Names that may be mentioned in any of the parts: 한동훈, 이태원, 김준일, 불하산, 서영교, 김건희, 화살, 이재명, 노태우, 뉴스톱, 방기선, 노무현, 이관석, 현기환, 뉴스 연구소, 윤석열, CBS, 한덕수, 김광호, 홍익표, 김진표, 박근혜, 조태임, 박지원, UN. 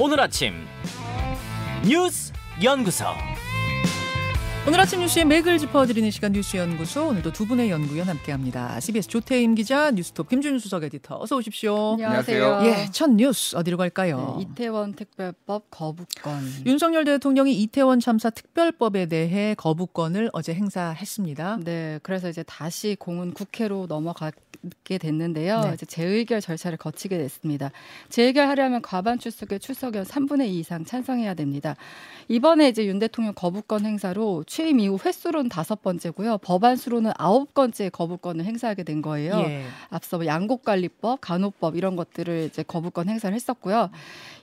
오늘 아침 뉴스 연구소. 오늘 아침 뉴스의 맥을 짚어드리는 시간 뉴스 연구소. 오늘도 두 분의 연구위원 함께합니다. CBS 조태임 기자, 뉴스톱 김준일 수석 에디터. 어서 오십시오. 안녕하세요. 예, 첫 뉴스 어디로 갈까요? 네, 이태원 특별법 거부권. 윤석열 대통령이 이태원 참사 특별법에 대해 거부권을 어제 행사했습니다. 네, 그래서 이제 다시 공은 국회로 넘어가게 됐는데요. 네. 이제 재의결 절차를 거치게 됐습니다. 재의결하려면 과반 출석의 출석연 3분의 2 이상 찬성해야 됩니다. 이번에 이제 윤 대통령 거부권 행사로 취임 이후 횟수로는 5번째고요. 법안 수로는 9번째 거부권을 행사하게 된 거예요. 예. 앞서 양곡관리법, 간호법 이런 것들을 이제 거부권 행사를 했었고요.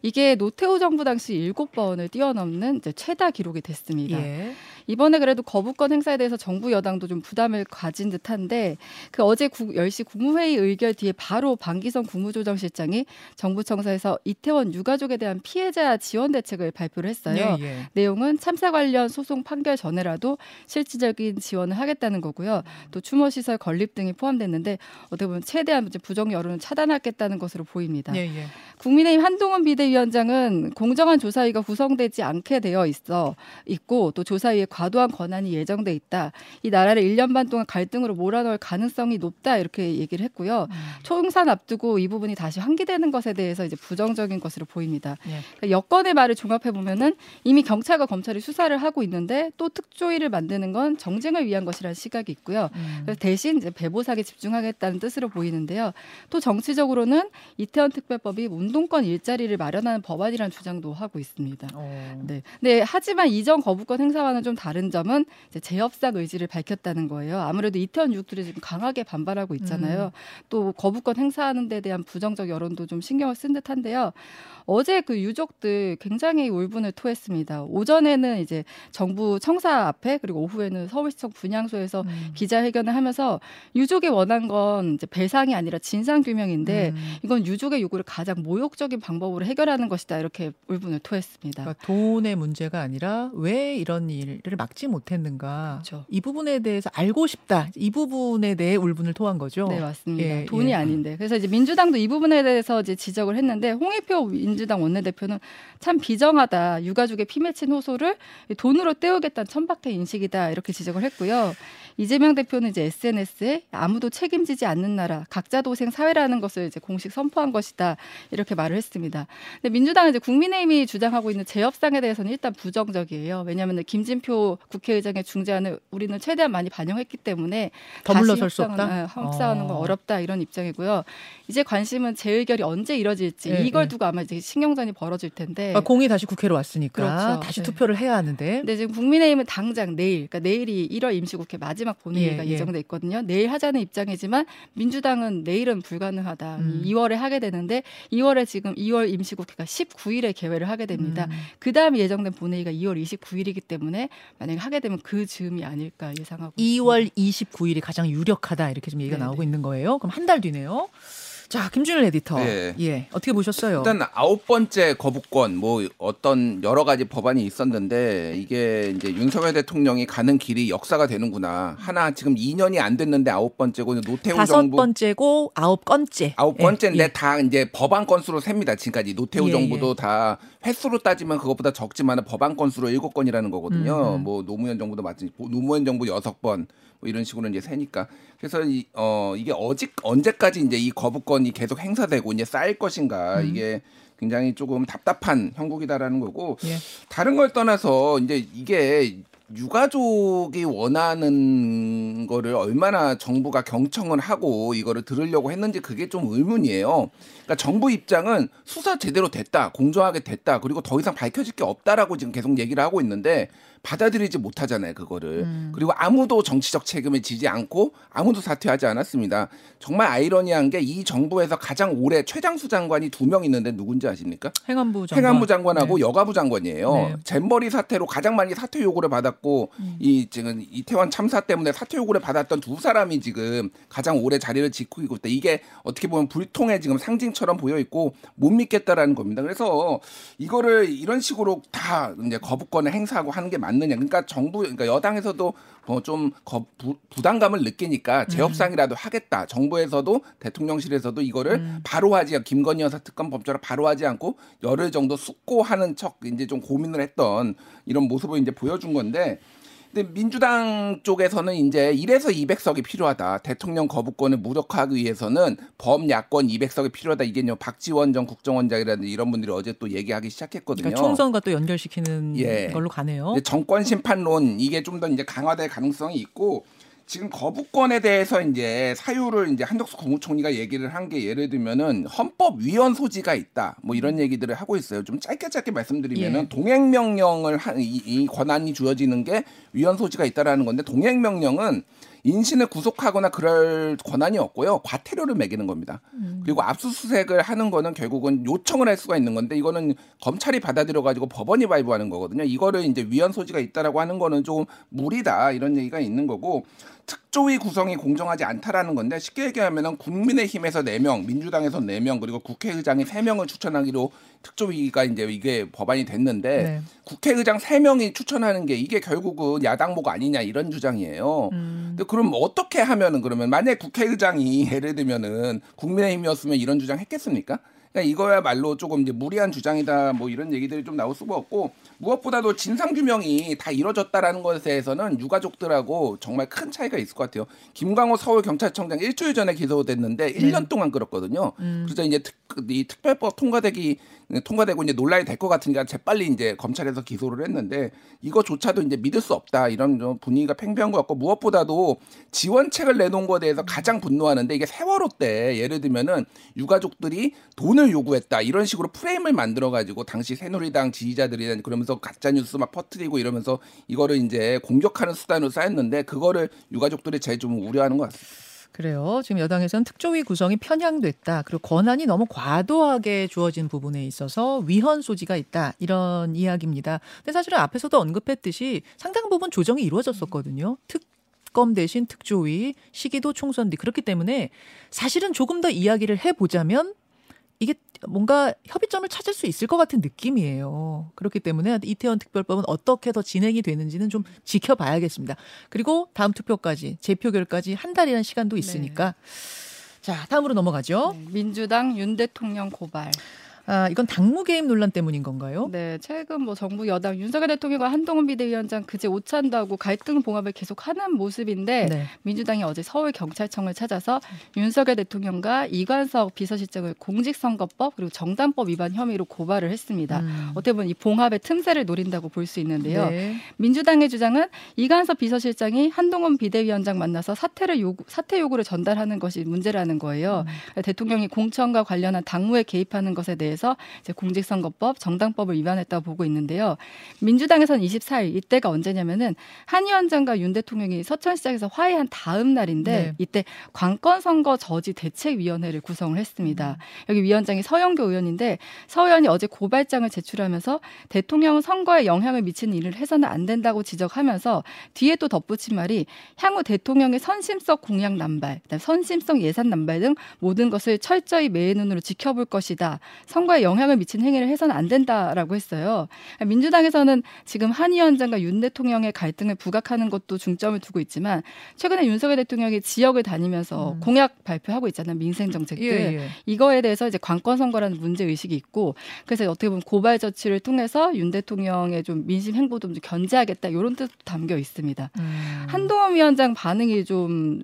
이게 노태우 정부 당시 7번을 뛰어넘는 이제 최다 기록이 됐습니다. 예. 이번에 그래도 거부권 행사에 대해서 정부 여당도 좀 부담을 가진 듯한데, 그 어제 10시 국무회의 의결 뒤에 바로 방기선 국무조정실장이 정부 청사에서 이태원 유가족에 대한 피해자 지원 대책을 발표를 했어요. 예, 예. 내용은 참사 관련 소송 판결 전에라도 실질적인 지원을 하겠다는 거고요. 또 추모시설 건립 등이 포함됐는데, 어떻게 보면 최대한 부정 여론을 차단하겠다는 것으로 보입니다. 예, 예. 국민의힘 한동훈 비대위원장은 공정한 조사위가 구성되지 않게 되어 있고 또 조사위에 과도한 권한이 예정돼 있다. 이 나라를 1년 반 동안 갈등으로 몰아넣을 가능성이 높다. 이렇게 얘기를 했고요. 총선 앞두고 이 부분이 다시 환기되는 것에 대해서 이제 부정적인 것으로 보입니다. 예. 그러니까 여권의 말을 종합해 보면은 이미 경찰과 검찰이 수사를 하고 있는데 또 특조위를 만드는 건 정쟁을 위한 것이라는 시각이 있고요. 그래서 대신 이제 배보상에 집중하겠다는 뜻으로 보이는데요. 또 정치적으로는 이태원 특별법이 운동권 일자리를 마련하는 법안이라는 주장도 하고 있습니다. 네. 네, 하지만 이전 거부권 행사와는 좀 다른 점은 이제 재협상 의지를 밝혔다는 거예요. 아무래도 이태원 유족들이 지금 강하게 반발하고 있잖아요. 또 거부권 행사하는 데 대한 부정적 여론도 좀 신경을 쓴 듯한데요. 어제 그 유족들 굉장히 울분을 토했습니다. 오전에는 이제 정부 청사 앞에, 그리고 오후에는 서울시청 분향소에서 기자회견을 하면서 유족이 원한 건 이제 배상이 아니라 진상규명인데 이건 유족의 요구를 가장 모욕적인 방법으로 해결하는 것이다. 이렇게 울분을 토했습니다. 그러니까 돈의 문제가 아니라 왜 이런 일을 막지 못했는가. 그렇죠. 이 부분에 대해서 알고 싶다. 이 부분에 대해 울분을 토한 거죠. 네, 맞습니다. 예, 돈이 아닌데. 그래서 이제 민주당도 이 부분에 대해서 이제 지적을 했는데, 홍익표 민주당 원내대표는 참 비정하다. 유가족의 피맺힌 호소를 돈으로 때우겠다는 천박한 인식이다. 이렇게 지적을 했고요. 이재명 대표는 이제 SNS에 아무도 책임지지 않는 나라, 각자 도생 사회라는 것을 이제 공식 선포한 것이다. 이렇게 말을 했습니다. 근데 민주당은 이제 국민의힘이 주장하고 있는 재협상에 대해서는 일단 부정적이에요. 왜냐하면 김진표 국회의장의 중재안을 우리는 최대한 많이 반영했기 때문에 더불어 설 수 없다. 협상하는 건 어렵다. 이런 입장이고요. 이제 관심은 재의결이 언제 이뤄질지, 네, 이걸 두고 아마 이제 신경전이 벌어질 텐데. 아, 공이 다시 국회로 왔으니까. 그렇죠. 다시 네. 투표를 해야 하는데. 근데 지금 국민의힘은 당장 내일, 그러니까 내일이 1월 임시국회 마지막 본회의가 예정돼 있거든요. 내일 하자는 입장이지만 민주당은 내일은 불가능하다. 2월에 하게 되는데 2월에 지금 2월 임시국회가 19일에 개회를 하게 됩니다. 그다음 예정된 본회의가 2월 29일이기 때문에 만약에 하게 되면 그 즈음이 아닐까 예상하고 2월 있습니다. 29일이 가장 유력하다. 이렇게 좀 얘기가 네네. 나오고 있는 거예요. 그럼 한 달 뒤네요. 자, 김준일 에디터. 네. 예. 어떻게 보셨어요? 일단 9번째 거부권, 뭐 어떤 여러 가지 법안이 있었는데 이게 이제 윤석열 대통령이 가는 길이 역사가 되는구나. 하나 지금 2년이 안 됐는데 9번째고 노태우 5번째고 9번째. 9번째인데 예. 다 이제 법안 건수로 셉니다. 지금까지 노태우 정부도 다 횟수로 따지면 그것보다 적지만 법안 건수로 7건이라는 거거든요. 뭐 노무현 정부도 마찬가지. 노무현 정부 6번. 뭐 이런 식으로 이제 세니까. 그래서 이게 언제까지 이제 이 거부권이 계속 행사되고 이제 쌓일 것인가. 이게 굉장히 조금 답답한 형국이다라는 거고. 예. 다른 걸 떠나서 이제 이게 유가족이 원하는 거를 얼마나 정부가 경청을 하고 이거를 들으려고 했는지 그게 좀 의문이에요. 그러니까 정부 입장은 수사 제대로 됐다, 공정하게 됐다, 그리고 더 이상 밝혀질 게 없다라고 지금 계속 얘기를 하고 있는데 받아들이지 못하잖아요, 그거를. 그리고 아무도 정치적 책임을 지지 않고 아무도 사퇴하지 않았습니다. 정말 아이러니한 게 이 정부에서 가장 오래 최장수 장관이 2명 있는데 누군지 아십니까? 행안부 장관. 행안부 장관하고 네. 여가부 장관이에요. 네. 잼버리 사태로 가장 많이 사퇴 요구를 받았고 이 지금 이태원 참사 때문에 사퇴 요구를 받았던 두 사람이 지금 가장 오래 자리를 지키고 있다. 이게 어떻게 보면 불통의 지금 상징처럼 보여 있고 못 믿겠다라는 겁니다. 그래서 이거를 이런 식으로 다 이제 거부권을 행사하고 하는 게 맞는 않느냐. 그러니까 정부, 그러니까 여당에서도 좀 부담감을 느끼니까 재협상이라도 하겠다. 정부에서도 대통령실에서도 이거를 바로 하지, 김건희 여사 특검 법조를 바로 하지 않고 열흘 정도 숙고하는 척 이제 좀 고민을 했던 이런 모습을 이제 보여준 건데. 근데 민주당 쪽에서는 이제 1에서 200석이 필요하다. 대통령 거부권을 무력화하기 위해서는 범야권 200석이 필요하다. 이게 박지원 전 국정원장이라든지 이런 분들이 어제 또 얘기하기 시작했거든요. 그러니까 총선과 또 연결시키는 걸로 가네요. 정권 심판론 이게 좀 더 이제 강화될 가능성이 있고, 지금 거부권에 대해서 이제 사유를 이제 한덕수 국무총리가 얘기를 한 게 예를 들면은 헌법 위헌 소지가 있다. 뭐 이런 얘기들을 하고 있어요. 좀 짧게 말씀드리면은 동행 명령을 이 권한이 주어지는 게 위헌 소지가 있다라는 건데, 동행 명령은 인신을 구속하거나 그럴 권한이 없고요. 과태료를 매기는 겁니다. 그리고 압수수색을 하는 거는 결국은 요청을 할 수가 있는 건데, 이거는 검찰이 받아들여가지고 법원이 발부하는 거거든요. 이거를 이제 위헌 소지가 있다라고 하는 거는 조금 무리다 이런 얘기가 있는 거고, 특조위 구성이 공정하지 않다라는 건데, 쉽게 얘기하면 국민의힘에서 4명, 민주당에서 4명, 그리고 국회의장이 3명을 추천하기로 특조위가 이제 이게 법안이 됐는데 국회의장 3명이 추천하는 게 이게 결국은 야당목 아니냐 이런 주장이에요. 근데 그럼 어떻게 하면은, 그러면 만약에 국회의장이 예를 들면은 국민의힘이었으면 이런 주장 했겠습니까? 그러니까 이거야말로 조금 이제 무리한 주장이다, 뭐 이런 얘기들이 좀 나올 수가 없고, 무엇보다도 진상규명이 다 이뤄졌다라는 것에 대해서는 유가족들하고 정말 큰 차이가 있을 것 같아요. 김광호 서울경찰청장 일주일 전에 기소됐는데 1년 동안 끌었거든요. 그래서 이제 이 특별법 통과되고 이제 논란이 될 것 같으니까 재빨리 이제 검찰에서 기소를 했는데, 이거조차도 이제 믿을 수 없다 이런 분위기가 팽배한 것 같고, 무엇보다도 지원책을 내놓은 것에 대해서 가장 분노하는데, 이게 세월호 때 예를 들면은 유가족들이 돈을 요구했다 이런 식으로 프레임을 만들어가지고 당시 새누리당 지지자들이 그러면서 가짜 뉴스 막 퍼뜨리고 이러면서 이거를 이제 공격하는 수단으로 쌓였는데, 그거를 유가족들이 제일 좀 우려하는 것 같습니다. 그래요. 지금 여당에서는 특조위 구성이 편향됐다. 그리고 권한이 너무 과도하게 주어진 부분에 있어서 위헌 소지가 있다. 이런 이야기입니다. 근데 사실은 앞에서도 언급했듯이 상당 부분 조정이 이루어졌었거든요. 특검 대신 특조위, 시기도 총선 뒤. 그렇기 때문에 사실은 조금 더 이야기를 해보자면 이게 뭔가 협의점을 찾을 수 있을 것 같은 느낌이에요. 그렇기 때문에 이태원 특별법은 어떻게 더 진행이 되는지는 좀 지켜봐야겠습니다. 그리고 다음 투표까지, 재표결까지 한 달이라는 시간도 있으니까. 네. 자, 다음으로 넘어가죠. 네, 민주당 윤 대통령 고발. 아, 이건 당무 개입 논란 때문인 건가요? 네, 최근 정부 여당 윤석열 대통령과 한동훈 비대위원장 그제 오찬다고 갈등 봉합을 계속하는 모습인데, 민주당이 어제 서울경찰청을 찾아서 윤석열 대통령과 이관석 비서실장을 공직선거법 그리고 정당법 위반 혐의로 고발을 했습니다. 어떻게 보면 이 봉합의 틈새를 노린다고 볼 수 있는데요. 민주당의 주장은 이관석 비서실장이 한동훈 비대위원장 만나서 사퇴 요구를 전달하는 것이 문제라는 거예요. 대통령이 공천과 관련한 당무에 개입하는 것에 대해 이제 공직선거법, 정당법을 위반했다고 보고 있는데요. 민주당에서는 24일, 이때가 언제냐면은 한 위원장과 윤 대통령이 서천시장에서 화해한 다음 날인데, 이때 관건선거 저지 대책위원회를 구성을 했습니다. 여기 위원장이 서영교 의원인데, 서 의원이 어제 고발장을 제출하면서 대통령 선거에 영향을 미치는 일을 해서는 안 된다고 지적하면서 뒤에 또 덧붙인 말이, 향후 대통령의 선심성 공약 남발, 선심성 예산 남발 등 모든 것을 철저히 매의 눈으로 지켜볼 것이다. 선거에 영향을 미치는 행위를 해서는 안 된다라고 했어요. 민주당에서는 지금 한 위원장과 윤 대통령의 갈등을 부각하는 것도 중점을 두고 있지만, 최근에 윤석열 대통령이 지역을 다니면서 공약 발표하고 있잖아요. 민생 정책들. 이거에 대해서 이제 관권 선거라는 문제 의식이 있고, 그래서 어떻게 보면 고발 조치를 통해서 윤 대통령의 좀 민심 행보도 좀 견제하겠다 이런 뜻도 담겨 있습니다. 한동훈 위원장 반응이 좀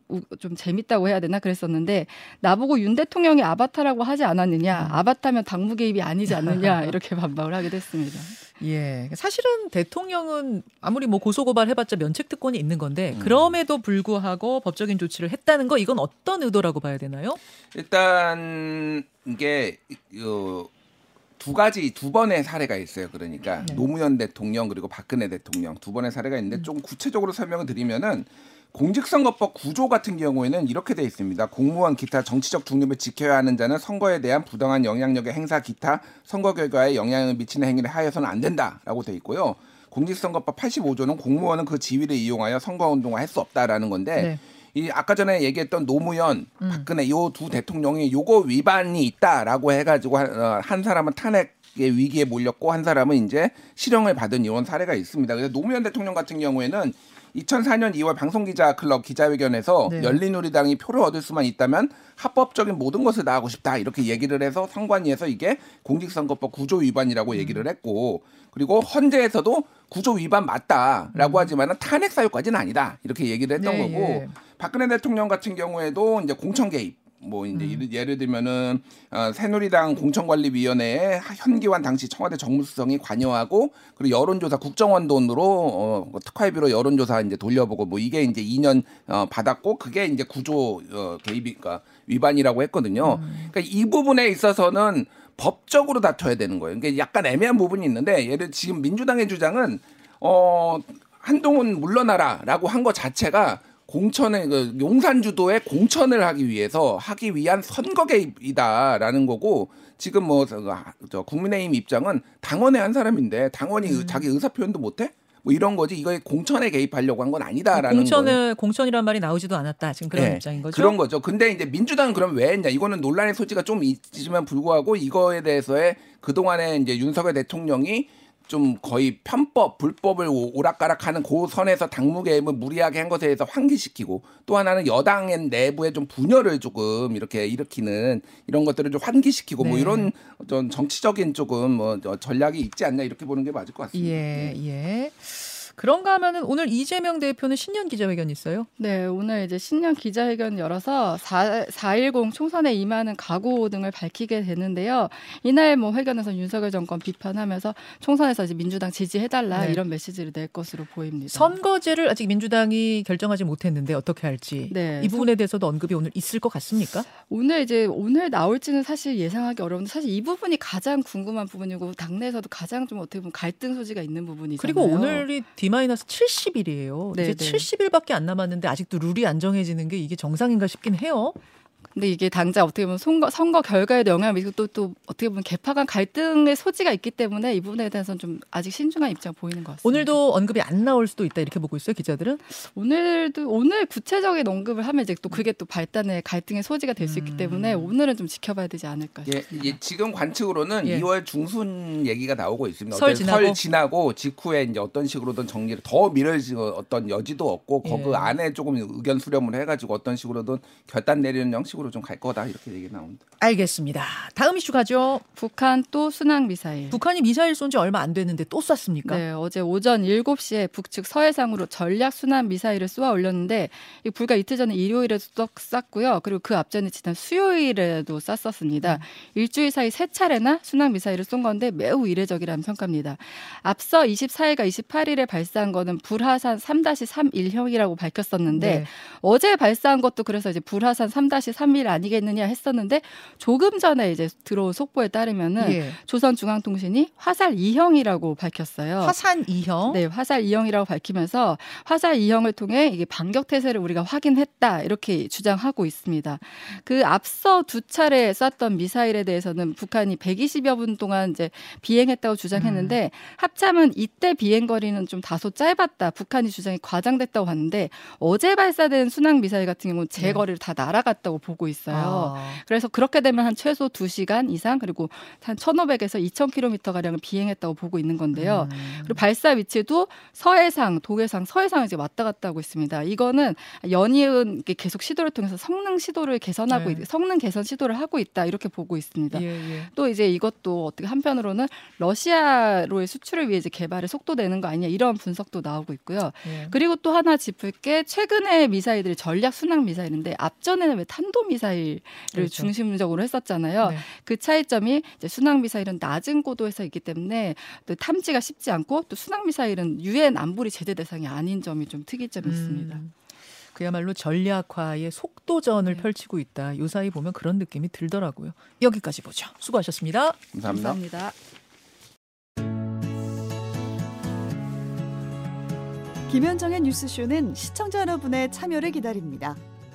재밌다고 해야 되나 그랬었는데, 나보고 윤 대통령이 아바타라고 하지 않았느냐, 아바타면 당 당무 개입이 아니지 않느냐 이렇게 반박을 하게 됐습니다. 예, 사실은 대통령은 아무리 뭐 고소고발 해봤자 면책특권이 있는 건데, 그럼에도 불구하고 법적인 조치를 했다는 거, 이건 어떤 의도라고 봐야 되나요? 일단 이게 두 번의 사례가 있어요. 그러니까 노무현 대통령 그리고 박근혜 대통령 두 번의 사례가 있는데, 좀 구체적으로 설명을 드리면은 공직선거법 구조 같은 경우에는 이렇게 돼 있습니다. 공무원 기타 정치적 중립을 지켜야 하는 자는 선거에 대한 부당한 영향력의 행사 기타 선거 결과에 영향을 미치는 행위를 하여서는 안 된다라고 돼 있고요. 공직선거법 85조는 공무원은 그 지위를 이용하여 선거운동을 할 수 없다라는 건데, 이 아까 전에 얘기했던 노무현, 박근혜 요 두 대통령이 요거 위반이 있다라고 해가지고 한 사람은 탄핵 위기에 몰렸고 한 사람은 이제 실형을 받은 이런 사례가 있습니다. 그래서 노무현 대통령 같은 경우에는 2004년 2월 방송기자 클럽 기자회견에서 네. 열린우리당이 표를 얻을 수만 있다면 합법적인 모든 것을 다 하고 싶다 이렇게 얘기를 해서 선관위에서 이게 공직선거법 구조 위반이라고 얘기를 했고 그리고 헌재에서도 구조 위반 맞다라고 하지만 탄핵 사유까지는 아니다 이렇게 얘기를 했던 네, 거고 예. 박근혜 대통령 같은 경우에도 이제 공천 개입 뭐 이제 예를 들면은 새누리당 공천관리위원회에 현기환 당시 청와대 정무수석이 관여하고 그리고 여론조사 국정원 돈으로 특활비로 여론조사 이제 돌려보고 뭐 이게 이제 2년 받았고 그게 이제 구조 개입이니까 위반이라고 했거든요. 그러니까 이 부분에 있어서는 법적으로 다퉈야 되는 거예요. 이게 그러니까 약간 애매한 부분이 있는데 예를 지금 민주당의 주장은 한동훈 물러나라라고 한 거 자체가 공천의 그 용산주도에 공천을 하기 위한 선거 개입이다라는 거고 지금 뭐 저 국민의힘 입장은 당원의 한 사람인데 당원이 자기 의사 표현도 못해? 뭐 이런 거지 이거에 공천에 개입하려고 한 건 아니다라는 공천이란 말이 나오지도 않았다 지금 그런 네, 입장인 거죠. 그런 거죠. 근데 이제 민주당은 그럼 왜 했냐? 이거는 논란의 소지가 좀 있지만 불구하고 이거에 대해서의 그 동안에 이제 윤석열 대통령이 좀 거의 편법, 불법을 오락가락하는 그 선에서 당무 개입을 무리하게 한 것에 대해서 환기시키고 또 하나는 여당 내부의 좀 분열을 조금 이렇게 일으키는 이런 것들을 좀 환기시키고 네. 뭐 이런 정치적인 조금 뭐 전략이 있지 않냐 이렇게 보는 게 맞을 것 같습니다. 예, 예. 그런가 하면은 오늘 이재명 대표는 신년 기자회견이 있어요? 네, 오늘 이제 신년 기자회견 열어서 4.10 총선에 임하는 각오 등을 밝히게 되는데요. 이날 뭐 회견에서 윤석열 정권 비판하면서 총선에서 이제 민주당 지지해달라 네. 이런 메시지를 낼 것으로 보입니다. 선거제를 아직 민주당이 결정하지 못했는데 어떻게 할지 네. 이 부분에 대해서도 언급이 오늘 있을 것 같습니까? 오늘 나올지는 사실 예상하기 어려운데 사실 이 부분이 가장 궁금한 부분이고 당내에서도 가장 좀 어떻게 보면 갈등 소지가 있는 부분이잖아요. 그리고 오늘이 D-70일이에요. 네네. 이제 70일밖에 안 남았는데 아직도 룰이 안 정해지는 게 이게 정상인가 싶긴 해요. 근데 이게 당장 어떻게 보면 선거 결과에도 영향을 미치고 또 어떻게 보면 개파 간 갈등의 소지가 있기 때문에 이 부분에 대해서는 좀 아직 신중한 입장 보이는 것 같습니다. 오늘도 언급이 안 나올 수도 있다 이렇게 보고 있어요 기자들은? 오늘 구체적인 언급을 하면 이제 또 그게 또 발단의 갈등의 소지가 될 수 있기 때문에 오늘은 좀 지켜봐야 되지 않을까 싶습니다. 예, 지금 관측으로는 2월 중순 얘기가 나오고 있습니다. 설 지나고 직후에 이제 어떤 식으로든 정리를 더 미뤄질 어떤 여지도 없고 그 안에 조금 의견 수렴을 해가지고 어떤 식으로든 결단 내리는 형식. 으로 좀 갈 거다 이렇게 얘기 나옵니다. 알겠습니다. 다음 이슈 가죠. 북한 또 순항 미사일. 북한이 미사일 쏜 지 얼마 안 됐는데 또 쐈습니까? 네, 어제 오전 7시에 북측 서해상으로 전략 순항 미사일을 쏘아 올렸는데 불과 이틀 전에 일요일에도 쐈고요. 그리고 그 앞전에 지난 수요일에도 쐈었습니다. 일주일 사이 3차례나 순항 미사일을 쏜 건데 매우 이례적이라는 평가입니다. 앞서 24일과 28일에 발사한 거는 불하산 3-3I형이라고 밝혔었는데 네. 어제 발사한 것도 그래서 이제 불하산 3-3일 아니겠느냐 했었는데 조금 전에 이제 들어온 속보에 따르면은 조선중앙통신이 화살 2형이라고 밝혔어요. 화산 2형? 네, 화살 2형이라고 밝히면서 화살 2형을 통해 이게 반격 태세를 우리가 확인했다 이렇게 주장하고 있습니다. 그 앞서 두 차례 쐈던 미사일에 대해서는 북한이 120여 분 동안 이제 비행했다고 주장했는데 합참은 이때 비행 거리는 좀 다소 짧았다. 북한이 주장이 과장됐다고 하는데 어제 발사된 순항 미사일 같은 경우는 제 거리를 다 날아갔다고 보고 있어요. 그래서 그렇게 되면 한 최소 2시간 이상 그리고 한 1,500에서 2,000km가량을 비행했다고 보고 있는 건데요. 그리고 발사 위치도 서해상, 동해상, 서해상을 이제 왔다 갔다 하고 있습니다. 이거는 연이은 계속 시도를 통해서 성능 개선 시도를 하고 있다 이렇게 보고 있습니다. 예, 예. 또 이제 이것도 어떻게 한편으로는 러시아로의 수출을 위해 이제 개발에 속도되는 거 아니냐 이런 분석도 나오고 있고요. 예. 그리고 또 하나 짚을 게 최근에 미사일들이 전략 순항 미사일인데 앞전에는 왜 탄도미사일을 그렇죠. 중심적으로 했었잖아요. 네. 그 차이점이 이제 순항미사일은 낮은 고도에서 있기 때문에 또 탐지가 쉽지 않고 또 순항미사일은 UN 안보리 제재 대상이 아닌 점이 좀 특이점이 있습니다. 그야말로 전략화의 속도전을 펼치고 있다. 요사이 보면 그런 느낌이 들더라고요. 여기까지 보죠. 수고하셨습니다. 감사합니다. 김현정의 뉴스쇼는 시청자 여러분의 참여를 기다립니다.